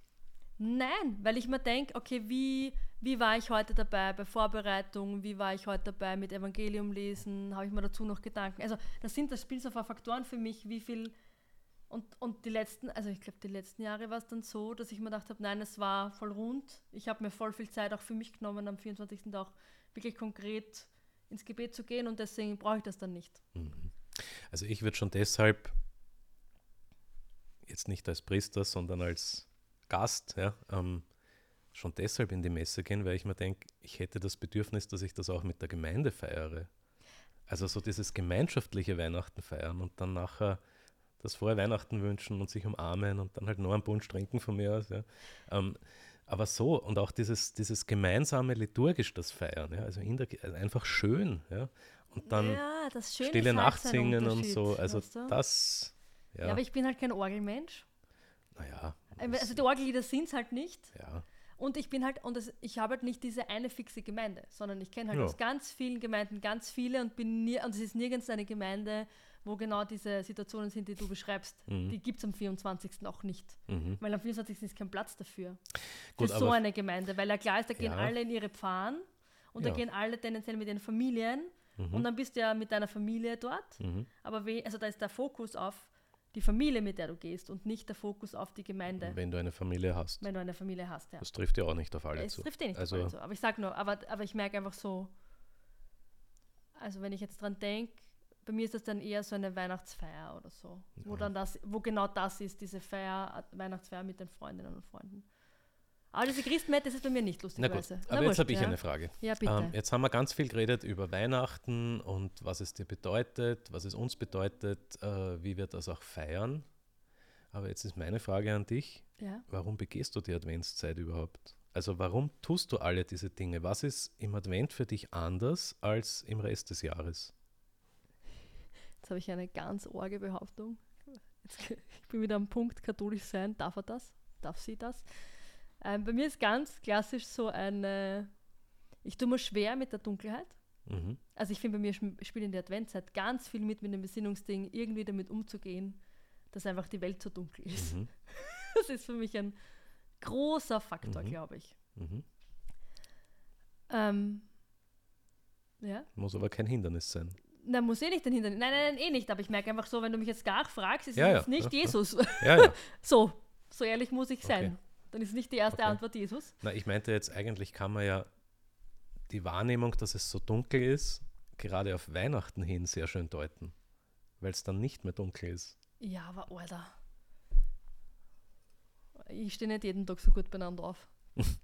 Nein, weil ich mir denke, okay, wie, wie war ich heute dabei bei Vorbereitung, wie war ich heute dabei mit Evangelium lesen, habe ich mir dazu noch Gedanken, also das sind, das spielen so Faktoren für mich, wie viel, und, und die letzten, also ich glaube, die letzten Jahre war es dann so, dass ich mir gedacht habe, nein, es war voll rund, ich habe mir voll viel Zeit auch für mich genommen, am vierundzwanzigsten auch wirklich konkret ins Gebet zu gehen, und deswegen brauche ich das dann nicht. Also ich würde schon deshalb, jetzt nicht als Priester, sondern als Gast, ja, ähm, schon deshalb in die Messe gehen, weil ich mir denke, ich hätte das Bedürfnis, dass ich das auch mit der Gemeinde feiere. Also so dieses gemeinschaftliche Weihnachten feiern und dann nachher das vorher Weihnachten wünschen und sich umarmen und dann halt noch einen Punsch trinken von mir aus. Ja. Ähm, aber so, und auch dieses, dieses gemeinsame liturgisch das Feiern, ja, also, in der, also einfach schön. Ja. Und dann ja, das Stille Nacht singen und so, also weißt du? das... Ja. ja, aber ich bin halt kein Orgelmensch. Naja. Also die Orgellieder sind es halt nicht. Ja. Und ich bin halt, und das, ich habe halt nicht diese eine fixe Gemeinde, sondern ich kenne halt ja. aus ganz vielen Gemeinden ganz viele und bin nie, und es ist nirgends eine Gemeinde, wo genau diese Situationen sind, die du beschreibst. Mhm. Die gibt es am vierundzwanzigsten auch nicht. Mhm. Weil am vierundzwanzigsten ist kein Platz dafür. Gut, für so eine Gemeinde. Weil ja klar ist, da gehen ja. alle in ihre Pfarren und ja. da gehen alle tendenziell mit den Familien mhm. und dann bist du ja mit deiner Familie dort. Mhm. Aber we, also da ist der Fokus auf die Familie, mit der du gehst, und nicht der Fokus auf die Gemeinde. Wenn du eine Familie hast. Wenn du eine Familie hast, ja. Das trifft ja auch nicht auf alle ja, zu. Das trifft ja nicht also auf alle zu. Aber ich sag nur, aber, aber ich merke einfach so, also wenn ich jetzt dran denke, bei mir ist das dann eher so eine Weihnachtsfeier oder so, ja. wo dann das, wo genau das ist, diese Feier, Weihnachtsfeier mit den Freundinnen und Freunden. Aber diese Christmette, das ist bei mir nicht lustigerweise. Na gut, aber Na, jetzt habe ich ja. eine Frage. Ja, bitte. Ähm, jetzt haben wir ganz viel geredet über Weihnachten und was es dir bedeutet, was es uns bedeutet, äh, wie wir das auch feiern. Aber jetzt ist meine Frage an dich. Ja. Warum begehst du die Adventszeit überhaupt? Also warum tust du alle diese Dinge? Was ist im Advent für dich anders als im Rest des Jahres? Jetzt habe ich eine ganz arge Behauptung. Jetzt, ich bin wieder am Punkt, katholisch sein, darf er das? Darf sie das? Ähm, bei mir ist ganz klassisch so eine, ich tue mir schwer mit der Dunkelheit. Mhm. Also ich finde, bei mir sch- spielt in der Adventszeit ganz viel mit, mit dem Besinnungsding, irgendwie damit umzugehen, dass einfach die Welt so dunkel ist. Mhm. Das ist für mich ein großer Faktor, mhm. glaube ich. Mhm. Ähm, ja. Muss aber kein Hindernis sein. Na, muss eh nicht ein Hindernis sein. Nein, nein, nein, eh nicht. Aber ich merke einfach so, wenn du mich jetzt gar fragst, ist ja, es ja, nicht ja, Jesus. Ja, ja. So, so ehrlich muss ich okay. sein. Dann ist nicht die erste okay. Antwort Jesus. Na, ich meinte jetzt, eigentlich kann man ja die Wahrnehmung, dass es so dunkel ist, gerade auf Weihnachten hin sehr schön deuten, weil es dann nicht mehr dunkel ist. Ja, aber Alter, ich stehe nicht jeden Tag so gut beieinander auf.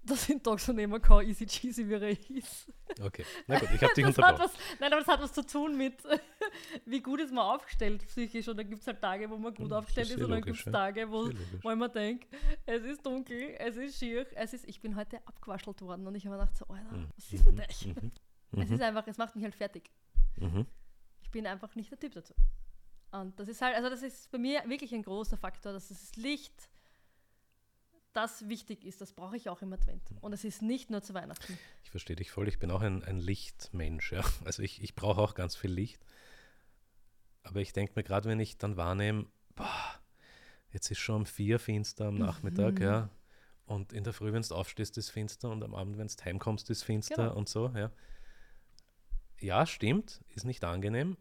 Das sind Tag so nehmen kann, easy cheesy wie er ist. Okay, na gut, ich habe dich unterbrochen. Nein, aber das hat was zu tun mit, wie gut ist man aufgestellt psychisch. Und dann gibt es halt Tage, wo man gut hm, aufgestellt ist, ist und dann gibt es Tage, wo, wo ich mir denke, es ist dunkel, es ist schier, es ist, ich bin heute abgewaschelt worden und ich habe mir gedacht, so, Alter, mhm. was ist mit euch? Mhm. Mhm. Es ist einfach, es macht mich halt fertig. Mhm. Ich bin einfach nicht der Typ dazu. Und das ist halt, also das ist bei mir wirklich ein großer Faktor, dass das Licht, das wichtig ist, das brauche ich auch im Advent. Und es ist nicht nur zu Weihnachten. Ich verstehe dich voll, ich bin auch ein, ein Lichtmensch. Ja. Also ich, ich brauche auch ganz viel Licht. Aber ich denke mir, gerade wenn ich dann wahrnehme, boah, jetzt ist schon um vier finster am Nachmittag, mhm. ja. Und in der Früh, wenn du aufstehst, ist finster und am Abend, wenn du heimkommst, ist finster genau. und so, ja. Ja, stimmt, ist nicht angenehm.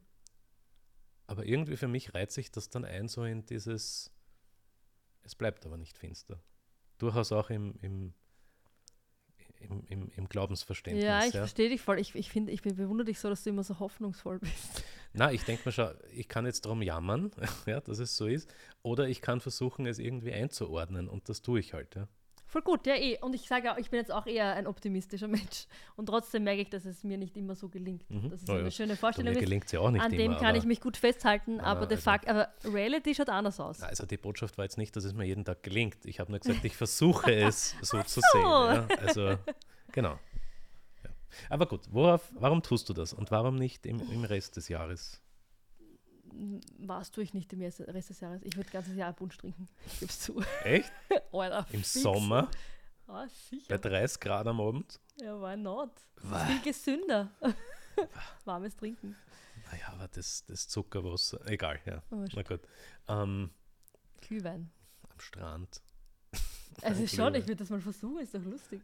Aber irgendwie für mich reiht sich das dann ein, so in dieses, es bleibt aber nicht finster. Durchaus auch im, im, im, im, im Glaubensverständnis. Ja, ich ja. verstehe dich voll. Ich, ich, find, ich bewundere dich so, dass du immer so hoffnungsvoll bist. Na, ich denke mir schon, ich kann jetzt drum jammern, ja, dass es so ist, oder ich kann versuchen, es irgendwie einzuordnen, und das tue ich halt. Ja. Voll gut, ja eh. Und ich sage auch, ich bin jetzt auch eher ein optimistischer Mensch und trotzdem merke ich, dass es mir nicht immer so gelingt. Mhm. Das ist oh, eine ja. schöne Vorstellung. Mir gelingt es ja auch nicht an immer. An dem kann ich mich gut festhalten, na, aber, na, de facto, also, aber Reality schaut anders aus. Na, also die Botschaft war jetzt nicht, dass es mir jeden Tag gelingt. Ich habe nur gesagt, ich versuche es so, so zu sehen. Ja? Also genau. Ja. Aber gut, worauf, warum tust du das und warum nicht im, im Rest des Jahres? Was tue ich nicht im Rest des Jahres? Ich würde das ganze Jahr einen Punsch trinken. Ich gebe es zu. Echt? Alter, im fix. Sommer? Ah, sicher. Bei dreißig Grad am Abend? Ja, why not? Das ist viel gesünder. Warmes Trinken. Naja, aber das, das Zuckerwasser, egal. Ja. Na gut. Ähm, Glühwein. Am Strand. Also schon, ich würde das mal versuchen, ist doch lustig.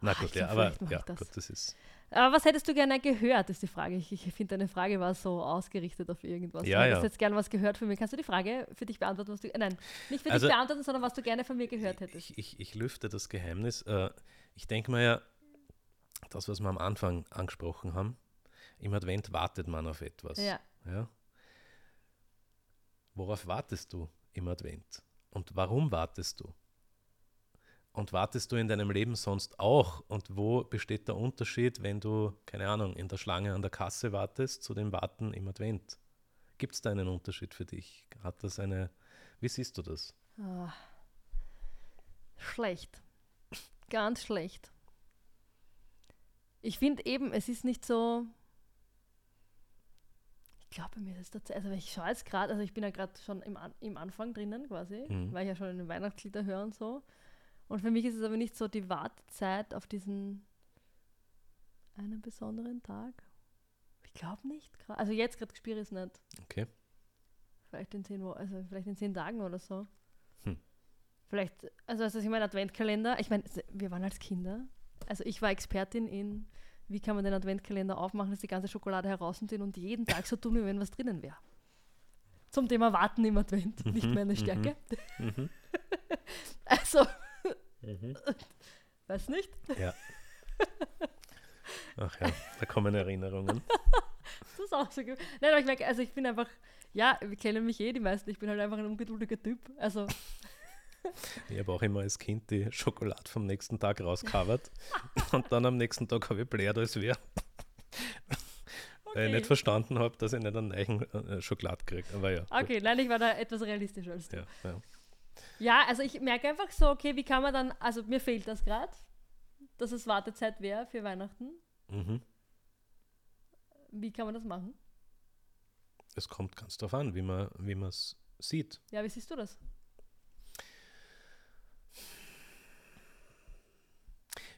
Na gut, Ach, ja, aber ja, das. Gut, das ist... Aber was hättest du gerne gehört, ist die Frage. Ich, ich finde, deine Frage war so ausgerichtet auf irgendwas. Ja, du hättest ja. jetzt gerne was gehört von mir. Kannst du die Frage für dich beantworten? Was du, nein, nicht für also, dich beantworten, sondern was du gerne von mir gehört hättest. Ich, ich, ich lüfte das Geheimnis. Ich denke mal ja, das, was wir am Anfang angesprochen haben, im Advent wartet man auf etwas. Ja. Ja? Worauf wartest du im Advent? Und warum wartest du? Und wartest du in deinem Leben sonst auch? Und wo besteht der Unterschied, wenn du, keine Ahnung, in der Schlange an der Kasse wartest, zu dem Warten im Advent? Gibt es da einen Unterschied für dich? Hat das eine, wie siehst du das? Oh. Schlecht. Ganz schlecht. Ich finde eben, es ist nicht so, ich glaube mir, das ist tatsächlich, also ich schaue jetzt gerade, also ich bin ja gerade schon im, im Anfang drinnen quasi, mhm. weil ich ja schon in den Weihnachtslieder höre und so. Und für mich ist es aber nicht so die Wartezeit auf diesen einen besonderen Tag. Ich glaube nicht. Also jetzt gerade spüre ich es nicht. Okay. Vielleicht in zehn Wochen, also vielleicht in zehn Tagen oder so. Hm. Vielleicht, also, also ich meine, Adventkalender, ich meine, wir waren als Kinder, also ich war Expertin in, wie kann man den Adventkalender aufmachen, dass die ganze Schokolade heraus und, und jeden Tag so tun, wie wenn was drinnen wäre. Zum Thema Warten im Advent, mhm, nicht meine Stärke. Mhm. Also... Mhm. Weiß nicht? Ja. Ach ja, da kommen Erinnerungen. Das ist auch so gut. Nein, aber ich merke, also ich bin einfach, ja, wir kennen mich eh die meisten, ich bin halt einfach ein ungeduldiger Typ. Also. Ich habe auch immer als Kind die Schokolade vom nächsten Tag rauscovert und dann am nächsten Tag habe ich bläht, als wäre. Okay. Weil ich nicht verstanden habe, dass ich nicht einen neuen Schokolade kriege. Aber ja. Okay, gut. Nein, ich war da etwas realistischer als du. Ja, ja. Ja, also ich merke einfach so, okay, wie kann man dann, also mir fehlt das gerade, dass es Wartezeit wäre für Weihnachten. Mhm. Wie kann man das machen? Es kommt ganz drauf an, wie man wie man es sieht. Ja, wie siehst du das?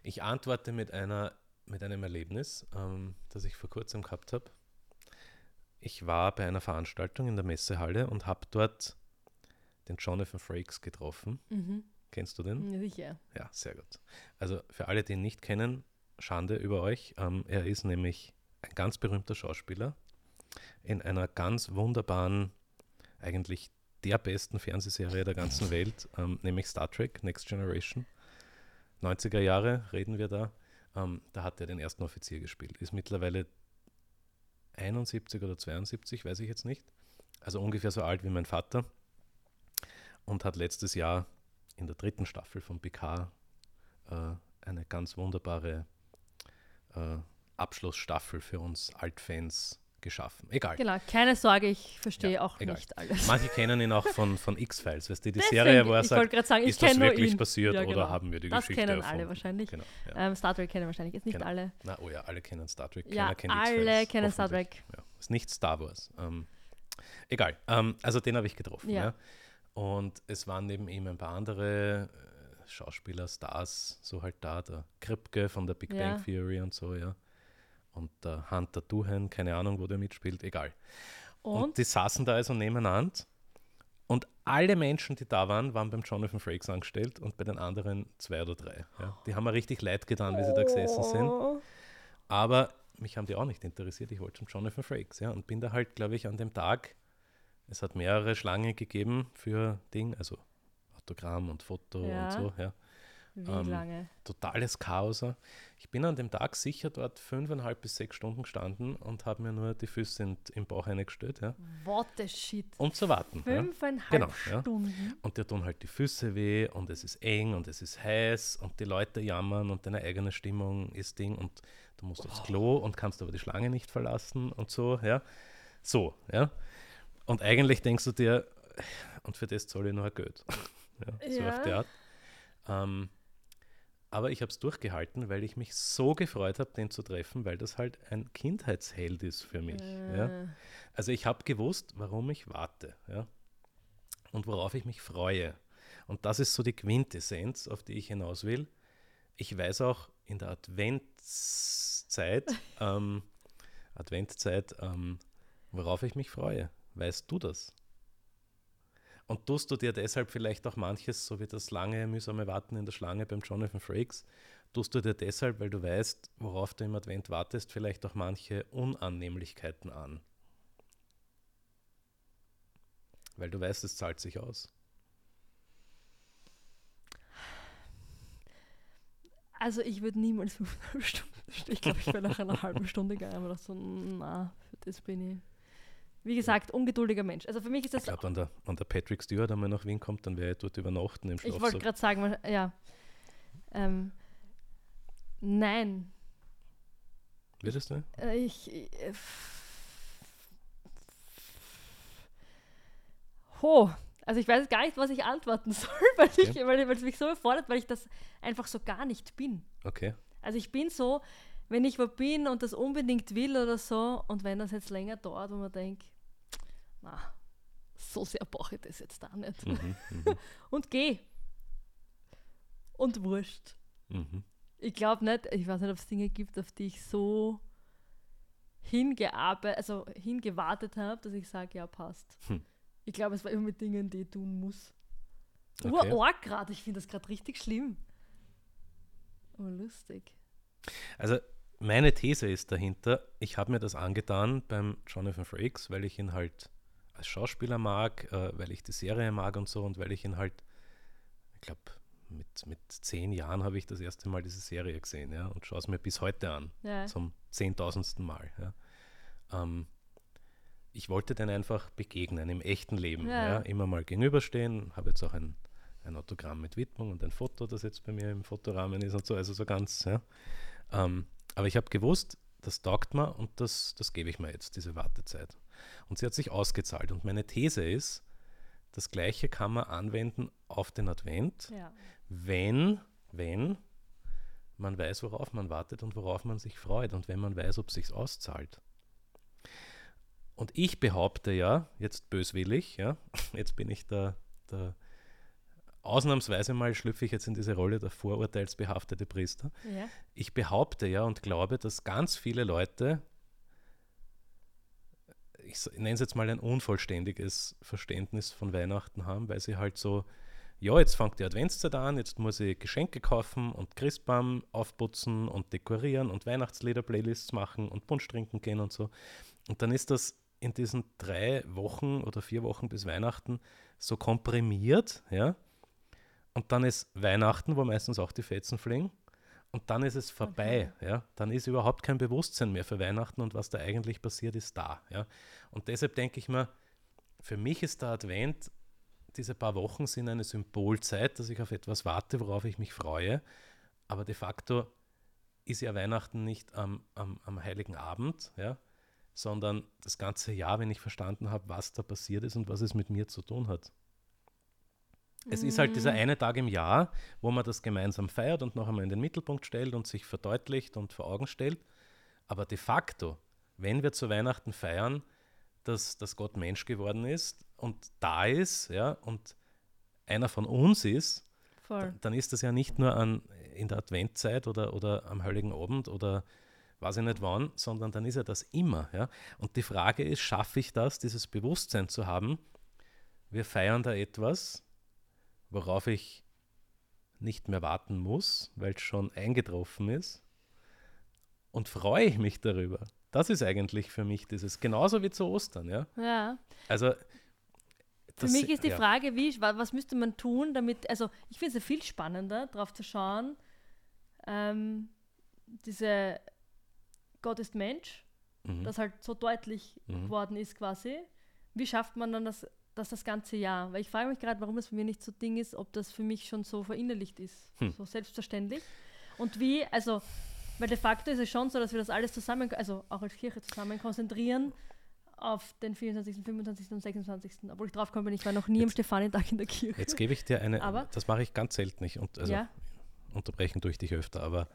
Ich antworte mit einer mit einem Erlebnis, ähm, das ich vor kurzem gehabt habe. Ich war bei einer Veranstaltung in der Messehalle und habe dort den Jonathan Frakes getroffen. Mhm. Kennst du den? Ja, sicher. Ja, sehr gut. Also für alle, die ihn nicht kennen, Schande über euch. Ähm, er ist nämlich ein ganz berühmter Schauspieler in einer ganz wunderbaren, eigentlich der besten Fernsehserie der ganzen Welt, ähm, nämlich Star Trek: Next Generation. neunziger Jahre reden wir da. Ähm, da hat er den ersten Offizier gespielt. Ist mittlerweile einundsiebzig oder zweiundsiebzig, weiß ich jetzt nicht. Also ungefähr so alt wie mein Vater. Und hat letztes Jahr in der dritten Staffel von P K äh, eine ganz wunderbare äh, Abschlussstaffel für uns Altfans geschaffen. Egal. Genau, keine Sorge, ich verstehe ja, auch egal. Nicht alles. Manche kennen ihn auch von, von X-Files, weißt du, die Deswegen, Serie, wo er sagt, sagen, ist das wirklich ihn. Passiert ja, genau. Oder haben wir die das Geschichte Das kennen erfunden? Alle wahrscheinlich. Genau, ja. ähm, Star Trek kennen wahrscheinlich, jetzt nicht genau. alle. Na, oh ja, alle kennen Star Trek, keiner ja, kennt X-Files. Alle kennen Star Trek. Ja. Ist nicht Star Wars. Ähm, egal, ähm, also den habe ich getroffen, ja. ja. Und es waren neben ihm ein paar andere äh, Schauspieler, Stars, so halt da, der Kripke von der Big ja. Bang Theory und so, ja. Und der Hunter Doohan, keine Ahnung, wo der mitspielt, egal. Und? Und die saßen da also nebeneinander und alle Menschen, die da waren, waren beim Jonathan Frakes angestellt und bei den anderen zwei oder drei. Ja. Die haben mir richtig leid getan, wie sie da gesessen sind. Aber mich haben die auch nicht interessiert, ich wollte zum Jonathan Frakes, ja. Und bin da halt, glaube ich, an dem Tag... Es hat mehrere Schlangen gegeben für Ding, also Autogramm und Foto ja. und so. Ja. Wie ähm, lange? Totales Chaos. Ich bin an dem Tag sicher dort fünfeinhalb bis sechs Stunden gestanden und habe mir nur die Füße in, im Bauch eingestellt. Ja. What the shit. Um zu warten. Fünfeinhalb ja. genau, Stunden. Ja. Und dir tun halt die Füße weh und es ist eng und es ist heiß und die Leute jammern und deine eigene Stimmung ist Ding und du musst oh. aufs Klo und kannst aber die Schlange nicht verlassen und so. Ja. So, ja. Und eigentlich denkst du dir, und für das zahle ich noch ein Geld. ja, so ja. auf die Art. Ähm, aber ich habe es durchgehalten, weil ich mich so gefreut habe, den zu treffen, weil das halt ein Kindheitsheld ist für mich. Äh. Ja. Also ich habe gewusst, warum ich warte ja. und worauf ich mich freue. Und das ist so die Quintessenz, auf die ich hinaus will. Ich weiß auch, in der Adventszeit, ähm, Adventszeit ähm, worauf ich mich freue. Weißt du das? und tust du dir deshalb vielleicht auch manches, so wie das lange, mühsame Warten in der Schlange beim Jonathan Frakes, tust du dir deshalb, weil du weißt, worauf du im Advent wartest, vielleicht auch manche Unannehmlichkeiten an. Weil du weißt, es zahlt sich aus. Also ich würde niemals fünfeinhalb Stunden, ich glaube, ich wäre nach einer halben Stunde gegangen, aber so, na, für das bin ich, wie gesagt, ungeduldiger Mensch. Also für mich ist das... Ich glaube, wenn der, der Patrick Stewart einmal nach Wien kommt, dann wäre er dort übernachten im Schlafsack. Ich wollte gerade sagen, ja. Ähm, nein. Würdest du? Äh, ich... Äh, ho! Also ich weiß gar nicht, was ich antworten soll, weil okay. ich, weil, weil es mich so erfordert, weil ich das einfach so gar nicht bin. Okay. Also ich bin so, wenn ich wo bin und das unbedingt will oder so, und wenn das jetzt länger dauert, wo man denkt, na, so sehr brauche ich das jetzt da nicht. Mhm, und geh. Und wurscht. Mhm. Ich glaube nicht, ich weiß nicht, ob es Dinge gibt, auf die ich so hingearbeitet, also hingewartet habe, dass ich sage, ja, passt. Hm. Ich glaube, es war immer mit Dingen, die ich tun muss. Okay. Urorg gerade, ich finde das gerade richtig schlimm. Aber lustig. Also meine These ist dahinter, ich habe mir das angetan beim Jonathan Frakes, weil ich ihn halt als Schauspieler mag, äh, weil ich die Serie mag und so und weil ich ihn halt, ich glaube, mit, mit zehn Jahren habe ich das erste Mal diese Serie gesehen, ja, und schaue es mir bis heute an, ja. Zum zehntausendsten Mal. Ja. Ähm, Ich wollte den einfach begegnen im echten Leben. Ja. Ja, immer mal gegenüberstehen. Habe jetzt auch ein, ein Autogramm mit Widmung und ein Foto, das jetzt bei mir im Fotorahmen ist und so. Also so ganz, ja. Ähm, aber ich habe gewusst, das taugt mir und das, das gebe ich mir jetzt, diese Wartezeit. Und sie hat sich ausgezahlt. Und meine These ist, das Gleiche kann man anwenden auf den Advent, ja. wenn, wenn man weiß, worauf man wartet und worauf man sich freut und wenn man weiß, ob es sich auszahlt. Und ich behaupte ja, jetzt böswillig, ja, jetzt bin ich da, da ausnahmsweise mal schlüpfe ich jetzt in diese Rolle der vorurteilsbehaftete Priester. Ja. Ich behaupte ja und glaube, dass ganz viele Leute, ich nenne es jetzt mal ein unvollständiges Verständnis von Weihnachten haben, weil sie halt so, ja, jetzt fängt die Adventszeit an, jetzt muss ich Geschenke kaufen und Christbaum aufputzen und dekorieren und Weihnachtslieder-Playlists machen und Punsch trinken gehen und so. Und dann ist das in diesen drei Wochen oder vier Wochen bis Weihnachten so komprimiert, ja. Und dann ist Weihnachten, wo meistens auch die Fetzen fliegen. Und dann ist es vorbei, okay. ja. Dann ist überhaupt kein Bewusstsein mehr für Weihnachten und was da eigentlich passiert, ist da, ja. Und deshalb denke ich mir, für mich ist der Advent, diese paar Wochen sind eine Symbolzeit, dass ich auf etwas warte, worauf ich mich freue. Aber de facto ist ja Weihnachten nicht am, am, am Heiligen Abend, ja, sondern das ganze Jahr, wenn ich verstanden habe, was da passiert ist und was es mit mir zu tun hat. Es mhm. ist halt dieser eine Tag im Jahr, wo man das gemeinsam feiert und noch einmal in den Mittelpunkt stellt und sich verdeutlicht und vor Augen stellt. Aber de facto, wenn wir zu Weihnachten feiern, dass, dass Gott Mensch geworden ist und da ist, ja, und einer von uns ist, dann, dann ist das ja nicht nur an, in der Adventzeit oder, oder am Heiligen Abend oder weiß ich nicht wann, sondern dann ist ja das immer. Ja? Und die Frage ist, schaffe ich das, dieses Bewusstsein zu haben, wir feiern da etwas, worauf ich nicht mehr warten muss, weil es schon eingetroffen ist, und freue ich mich darüber. Das ist eigentlich für mich dieses, genauso wie zu Ostern. Ja. ja. Also das, für mich ist die ja. Frage, wie, was müsste man tun, damit, also ich finde es ja viel spannender, darauf zu schauen, ähm, diese Gott ist Mensch, mhm. das halt so deutlich mhm. geworden ist quasi. Wie schafft man dann das, das, das ganze Jahr? Weil ich frage mich gerade, warum das für mich nicht so Ding ist, ob das für mich schon so verinnerlicht ist, hm. so selbstverständlich. Und wie, also... Weil de facto ist es schon so, dass wir das alles zusammen, also auch als Kirche zusammen konzentrieren auf den vierundzwanzigsten, fünfundzwanzigsten und sechsundzwanzigsten Obwohl ich drauf komme, bin ich war noch nie jetzt, am Stefanitag in der Kirche. Jetzt gebe ich dir eine, aber, das mache ich ganz selten nicht. Und also ja. unterbrechen durch dich öfter, aber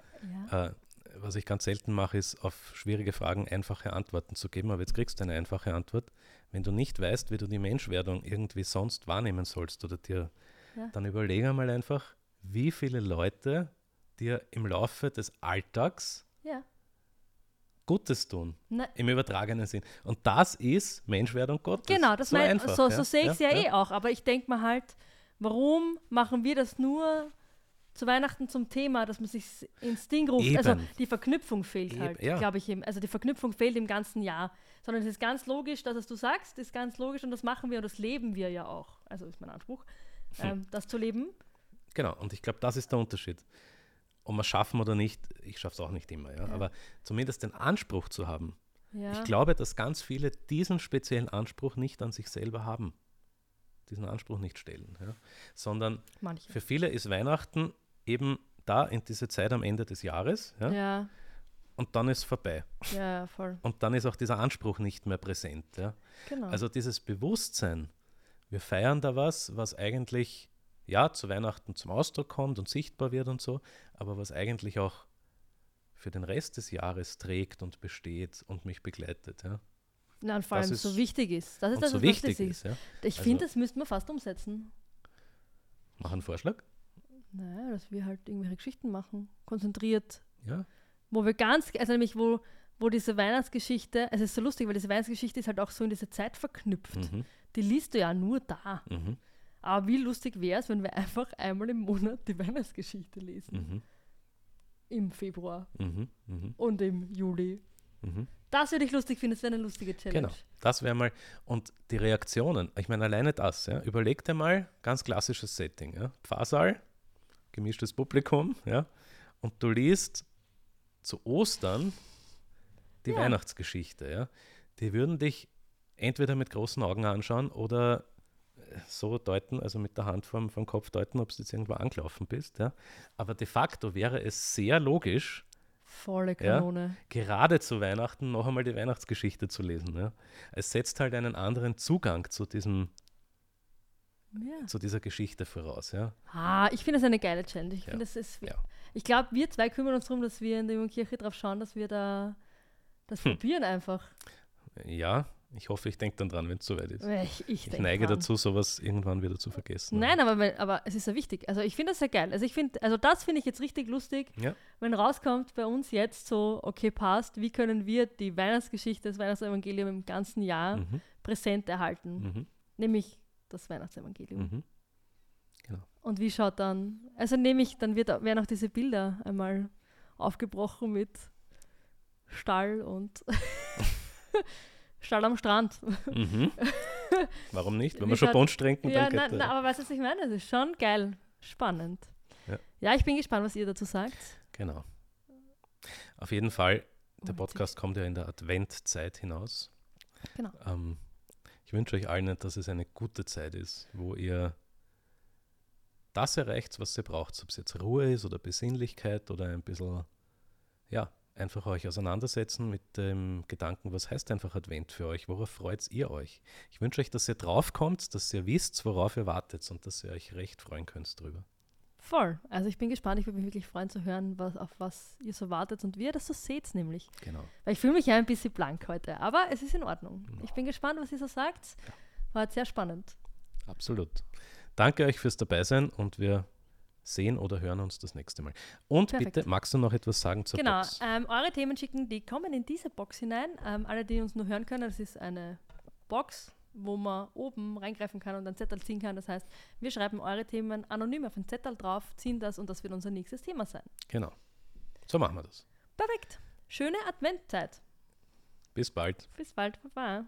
ja. äh, was ich ganz selten mache, ist auf schwierige Fragen einfache Antworten zu geben. Aber jetzt kriegst du eine einfache Antwort. Wenn du nicht weißt, wie du die Menschwerdung irgendwie sonst wahrnehmen sollst oder dir, ja. dann überlege mal einfach, wie viele Leute dir im Laufe des Alltags ja. Gutes tun, Nein. im übertragenen Sinn. Und das ist Menschwerdung Gottes. Genau, das so, mein, einfach, so, so ja? sehe ich es ja, ja eh auch. Aber ich denke mir halt, warum machen wir das nur zu Weihnachten zum Thema, dass man sich ins Ding ruft? Eben. Also die Verknüpfung fehlt eben, halt, ja. glaube ich eben. Also die Verknüpfung fehlt im ganzen Jahr. Sondern es ist ganz logisch, dass was du sagst, ist ganz logisch und das machen wir und das leben wir ja auch. Also ist mein Anspruch, hm. ähm, das zu leben. Genau, und ich glaube, das ist der Unterschied. Ob wir es schaffen oder nicht, ich schaffe es auch nicht immer, ja? Ja. Aber zumindest den Anspruch zu haben. Ja. Ich glaube, dass ganz viele diesen speziellen Anspruch nicht an sich selber haben, diesen Anspruch nicht stellen, ja? Sondern Manche. Für viele ist Weihnachten eben da in diese Zeit am Ende des Jahres, ja? Ja. Und dann ist es vorbei. Ja, voll. Und dann ist auch dieser Anspruch nicht mehr präsent, ja? Genau. Also dieses Bewusstsein, wir feiern da was, was eigentlich ja, zu Weihnachten zum Ausdruck kommt und sichtbar wird und so, aber was eigentlich auch für den Rest des Jahres trägt und besteht und mich begleitet. Ja. Na, und vor allem so wichtig ist. Das ist das, was wichtig ist. Ja. Ich finde, das müssten wir fast umsetzen. Mach einen Vorschlag. Naja, dass wir halt irgendwelche Geschichten machen, konzentriert. Ja. Wo wir ganz, also nämlich wo, wo diese Weihnachtsgeschichte, also es ist so lustig, weil diese Weihnachtsgeschichte ist halt auch so in diese Zeit verknüpft. Mhm. Die liest du ja nur da. Mhm. Aber wie lustig wäre es, wenn wir einfach einmal im Monat die Weihnachtsgeschichte lesen. Mhm. Im Februar mhm, mh. und im Juli. Mhm. Das würde ich lustig finden, das wäre eine lustige Challenge. Genau, das wäre mal. Und die Reaktionen, ich meine alleine das, ja, überleg dir mal, ganz klassisches Setting. Ja, Pfarrsaal, gemischtes Publikum, ja, und du liest zu Ostern die ja. Weihnachtsgeschichte. Ja. Die würden dich entweder mit großen Augen anschauen oder so deuten, also mit der Hand vom, vom Kopf deuten, ob du jetzt irgendwo angelaufen bist. Ja. Aber de facto wäre es sehr logisch, volle Kanone. Ja, gerade zu Weihnachten noch einmal die Weihnachtsgeschichte zu lesen. Ja. Es setzt halt einen anderen Zugang zu diesem ja. zu dieser Geschichte voraus. Ja. Ah, ich finde das eine geile Challenge. Ich, ja. ja. ich glaube, wir zwei kümmern uns darum, dass wir in der Jungen Kirche drauf schauen, dass wir da das hm. probieren einfach. Ja, ich hoffe, ich denke dann dran, wenn es soweit ist. Ich, ich, ich neige dran. dazu, sowas irgendwann wieder zu vergessen. Nein, aber, aber, aber es ist ja wichtig. Also ich finde das sehr geil. Also ich finde, also das finde ich jetzt richtig lustig, ja. wenn rauskommt bei uns jetzt so, okay, passt, wie können wir die Weihnachtsgeschichte, das Weihnachtsevangelium im ganzen Jahr mhm. präsent erhalten? Mhm. Nämlich das Weihnachtsevangelium. Mhm. Genau. Und wie schaut dann, also nämlich, dann wird, werden auch diese Bilder einmal aufgebrochen mit Stall und Stall am Strand. Mhm. Warum nicht? Wenn man schon Punsch trinken, ja, dann na, na, aber weißt du, was ich meine? Das ist schon geil. Spannend. Ja. ja, ich bin gespannt, was ihr dazu sagt. Genau. Auf jeden Fall, der oh, Podcast kommt ja in der Adventzeit hinaus. Genau. Ähm, ich wünsche euch allen, dass es eine gute Zeit ist, wo ihr das erreicht, was ihr braucht. Ob es jetzt Ruhe ist oder Besinnlichkeit oder ein bisschen, ja, einfach euch auseinandersetzen mit dem Gedanken, was heißt einfach Advent für euch? Worauf freut ihr euch? Ich wünsche euch, dass ihr draufkommt, dass ihr wisst, worauf ihr wartet und dass ihr euch recht freuen könnt drüber. Voll. Also ich bin gespannt. Ich würde mich wirklich freuen zu hören, was, auf was ihr so wartet und wie ihr das so seht nämlich. Genau. Weil ich fühle mich ja ein bisschen blank heute, aber es ist in Ordnung. No. Ich bin gespannt, was ihr so sagt. Ja. War jetzt sehr spannend. Absolut. Danke euch fürs Dabeisein und wir sehen oder hören uns das nächste Mal. Und Perfekt. Bitte, magst du noch etwas sagen zur genau, Box? Genau, ähm, eure Themen schicken, die kommen in diese Box hinein. Ähm, alle, die uns nur hören können, das ist eine Box, wo man oben reingreifen kann und einen Zettel ziehen kann. Das heißt, wir schreiben eure Themen anonym auf einen Zettel drauf, ziehen das und das wird unser nächstes Thema sein. Genau, so machen wir das. Perfekt, schöne Adventzeit. Bis bald. Bis bald, Baba.